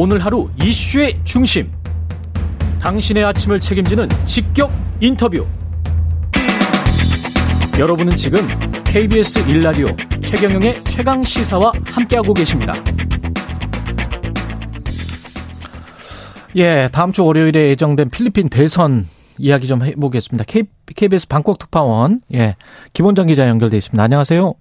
오늘 하루 이슈의 중심, 당신의 아침을 책임지는 직격 인터뷰. 여러분은 지금 KBS 1라디오 최경영의 최강시사와 함께하고 계십니다. 예, 다음 주 월요일에 예정된 필리핀 대선 이야기 좀 해보겠습니다. KBS 방콕 특파원, 예, 김원정 기자 연결돼 있습니다. 안녕하세요.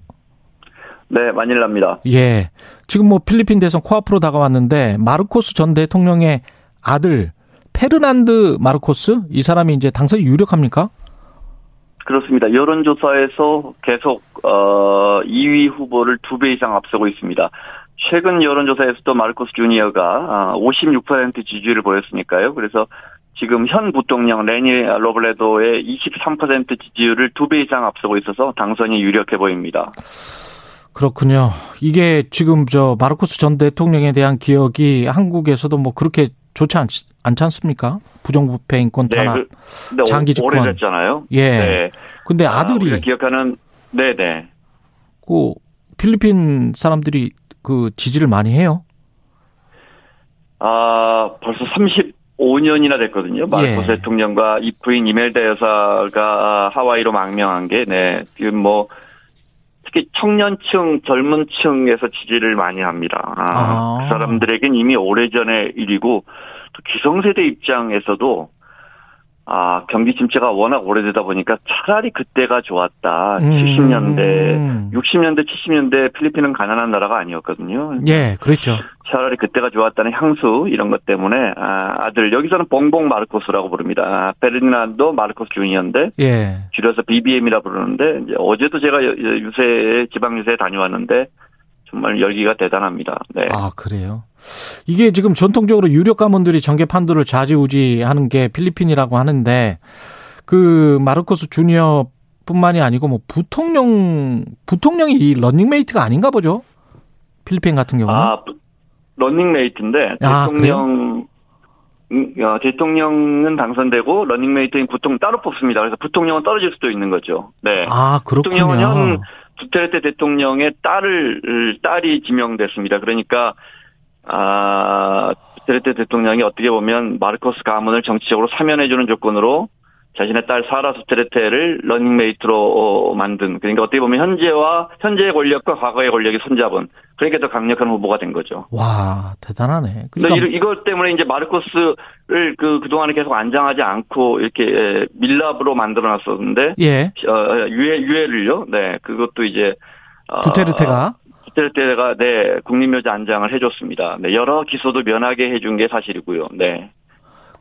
네, 마닐라입니다. 예, 지금 뭐 필리핀 대선 코앞으로 다가왔는데 마르코스 전 대통령의 아들 페르난드 마르코스, 이 사람이 이제 당선이 유력합니까? 그렇습니다. 여론조사에서 계속 2위 후보를 2배 이상 앞서고 있습니다. 최근 여론조사에서도 마르코스 주니어가 56% 지지율을 보였으니까요. 그래서 지금 현 부통령 레니 로블레도의 23% 지지율을 2배 이상 앞서고 있어서 당선이 유력해 보입니다. 그렇군요. 이게 지금 저 마르코스 전 대통령에 대한 기억이 한국에서도 뭐 그렇게 좋지 않지 않습니까? 부정부패, 인권 탄압, 네, 장기 집권. 오래됐잖아요. 예. 네. 근데 아들이 기억하는 네네. 그 필리핀 사람들이 그 지지를 많이 해요. 아, 벌써 35년이나 됐거든요. 마르코스, 예, 대통령과 이 부인 이멜다 여사가 하와이로 망명한 게, 네, 지금 뭐 특히 청년층, 젊은층에서 지지를 많이 합니다. 그 사람들에겐 이미 오래전의 일이고, 또 기성세대 입장에서도 경기 침체가 워낙 오래되다 보니까 차라리 그때가 좋았다. 70년대, 60년대, 70년대 필리핀은 가난한 나라가 아니었거든요. 예, 그렇죠. 차라리 그때가 좋았다는 향수, 이런 것 때문에 아들, 여기서는 봉봉 마르코스라고 부릅니다. 페르난드 마르코스 주니어인데, 예, 줄여서 BBM이라 부르는데, 이제 어제도 제가 지방유세에 다녀왔는데 정말 열기가 대단합니다. 네. 아, 그래요? 이게 지금 전통적으로 유력 가문들이 정계 판도를 좌지우지하는 게 필리핀이라고 하는데, 그 마르코스 주니어뿐만이 아니고 뭐 부통령이 이 러닝메이트가 아닌가 보죠? 필리핀 같은 경우는. 러닝메이트인데 대통령은 당선되고 러닝메이트인 따로 뽑습니다. 그래서 부통령은 떨어질 수도 있는 거죠. 네. 아, 그렇군요. 부통령은 현 두테르테 대통령의 딸이 지명됐습니다. 그러니까 두테르테 대통령이 어떻게 보면 마르코스 가문을 정치적으로 사면해주는 조건으로 자신의 딸 사라 두테르테를 러닝메이트로 만든, 그러니까 어떻게 보면 현재의 권력과 과거의 권력이 손잡은, 그러니까 더 강력한 후보가 된 거죠. 와, 대단하네. 그러니까 이것 때문에 이제 마르코스를 그동안에 계속 안장하지 않고 이렇게 밀랍으로 만들어놨었는데, 예, 유해를요. 네, 그것도 이제 두테르테가 네, 국립묘지 안장을 해줬습니다. 네, 여러 기소도 면하게 해준 게 사실이고요. 네.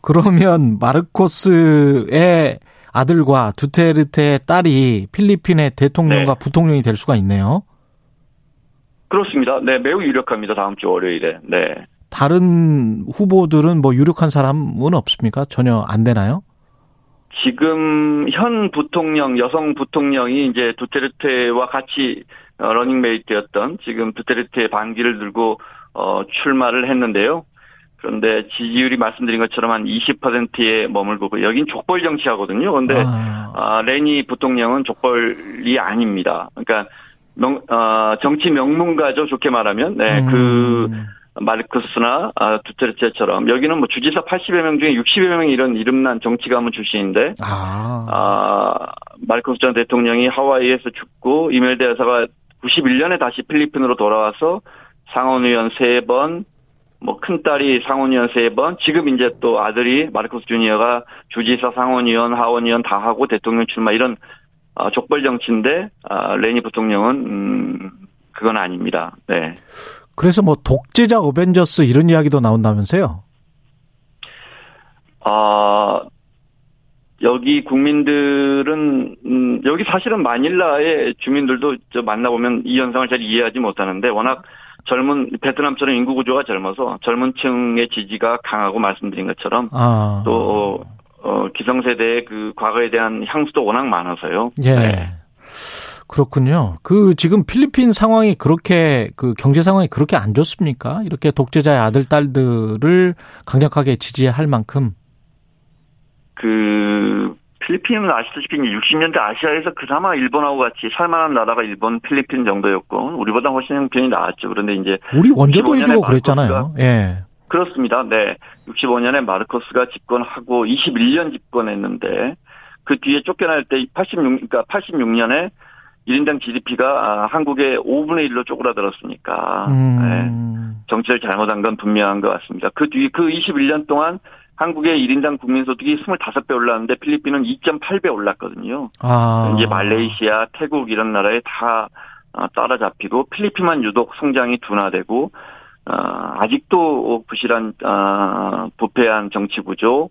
그러면 마르코스의 아들과 두테르테의 딸이 필리핀의 대통령과, 네, 부통령이 될 수가 있네요. 그렇습니다. 네, 매우 유력합니다. 다음 주 월요일에. 네. 다른 후보들은 뭐 유력한 사람은 없습니까? 전혀 안 되나요? 지금 현 부통령, 여성 부통령이 이제 두테르테와 같이 러닝메이트였던 지금 두테르테의 반기를 들고 출마를 했는데요. 그런데 지지율이 말씀드린 것처럼 한 20%에 머물고, 여긴 족벌 정치하거든요. 그런데 레니 부통령은 족벌이 아닙니다. 그러니까 정치 명문가죠, 좋게 말하면. 네, 마르코스나 두테르테처럼 여기는 뭐 주지사 80여 명 중에 60여 명이 이런 이름난 정치 가문 출신인데, 마르코스 전 대통령이 하와이에서 죽고 이멜다 여사가 91년에 다시 필리핀으로 돌아와서 상원의원 3번, 뭐 큰딸이 상원의원 3번, 지금 이제 또 아들이 마르코스 주니어가 주지사, 상원의원, 하원의원 다 하고 대통령 출마, 이런 족벌 정치인데 레니 부통령은 그건 아닙니다. 네. 그래서 뭐 독재자 어벤져스 이런 이야기도 나온다면서요? 여기 국민들은 여기 사실은 마닐라의 주민들도 만나보면 이 현상을 잘 이해하지 못하는데, 워낙 베트남처럼 인구 구조가 젊어서 젊은 층의 지지가 강하고, 말씀드린 것처럼 또 기성세대의 그 과거에 대한 향수도 워낙 많아서요. 예. 네. 그렇군요. 지금 필리핀 상황이 그렇게, 경제 상황이 그렇게 안 좋습니까? 이렇게 독재자의 아들, 딸들을 강력하게 지지할 만큼. 필리핀은 아시다시피 60년대 아시아에서 그나마 일본하고 같이 살만한 나라가 일본, 필리핀 정도였고, 우리보다 훨씬 형편이 나았죠. 그런데 이제 우리 원조도 해주고 그랬잖아요. 예. 그렇습니다. 네. 65년에 마르코스가 집권하고 21년 집권했는데 그 뒤에 쫓겨날 때 86년에 1인당 GDP가 한국의 5분의 1로 쪼그라들었으니까 네. 정치를 잘못한 건 분명한 것 같습니다. 그 뒤 그 21년 동안 한국의 1인당 국민소득이 25배 올랐는데 필리핀은 2.8배 올랐거든요. 아. 이제 말레이시아, 태국 이런 나라에 다 따라잡히고 필리핀만 유독 성장이 둔화되고 아직도 부실한 부패한 정치 구조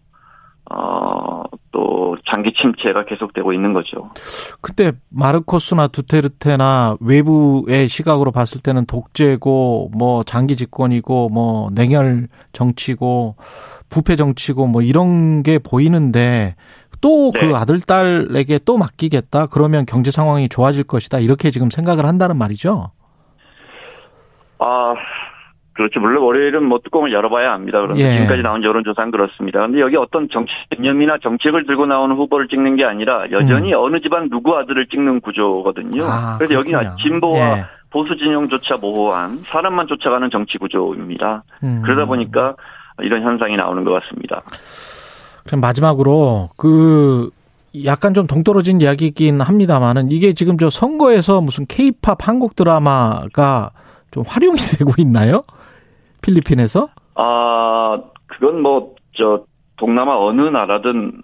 또 장기 침체가 계속되고 있는 거죠. 그때 마르코스나 두테르테나 외부의 시각으로 봤을 때는 독재고 뭐 장기 집권이고 뭐 냉혈 정치고 부패 정치고 뭐 이런 게 보이는데 또 그 네. 아들 딸에게 또 맡기겠다. 그러면 경제 상황이 좋아질 것이다. 이렇게 지금 생각을 한다는 말이죠. 아. 그렇죠. 물론 월요일은 뭐 뚜껑을 열어봐야 합니다. 그러면 예. 지금까지 나온 여론조사는 그렇습니다. 그런데 여기 어떤 정치 개념이나 정책을 들고 나오는 후보를 찍는 게 아니라 여전히 어느 집안 누구 아들을 찍는 구조거든요. 아, 그래서 그렇군요. 여기가 진보와 예. 보수 진영조차 모호한 사람만 쫓아가는 정치 구조입니다. 그러다 보니까 이런 현상이 나오는 것 같습니다. 그럼 마지막으로 그 약간 좀 동떨어진 이야기이긴 합니다만은 이게 지금 저 선거에서 무슨 K-팝 한국 드라마가 좀 활용이 되고 있나요? 필리핀에서? 아, 그건 뭐, 동남아 어느 나라든,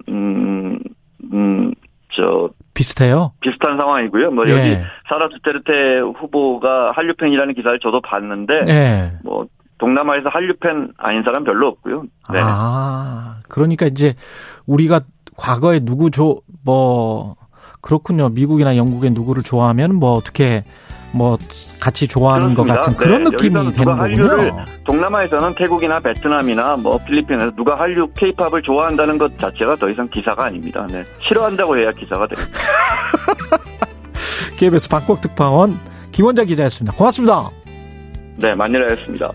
비슷해요? 비슷한 상황이고요. 뭐, 예. 여기, 사라 두테르테 후보가 한류팬이라는 기사를 저도 봤는데, 예. 뭐, 동남아에서 한류팬 아닌 사람 별로 없고요. 네. 아, 그러니까 이제, 우리가 과거에 그렇군요. 미국이나 영국의 누구를 좋아하면 뭐, 어떻게, 뭐 같이 좋아하는 그렇습니다. 것 같은 그런 네, 느낌이 되는 거군요. 동남아에서는 태국이나 베트남이나 뭐 필리핀에서 누가 한류 K-팝을 좋아한다는 것 자체가 더 이상 기사가 아닙니다. 네, 싫어한다고 해야 기사가 됩니다. KBS 방콕특파원 김원정 기자였습니다. 고맙습니다. 네, 만일하였습니다.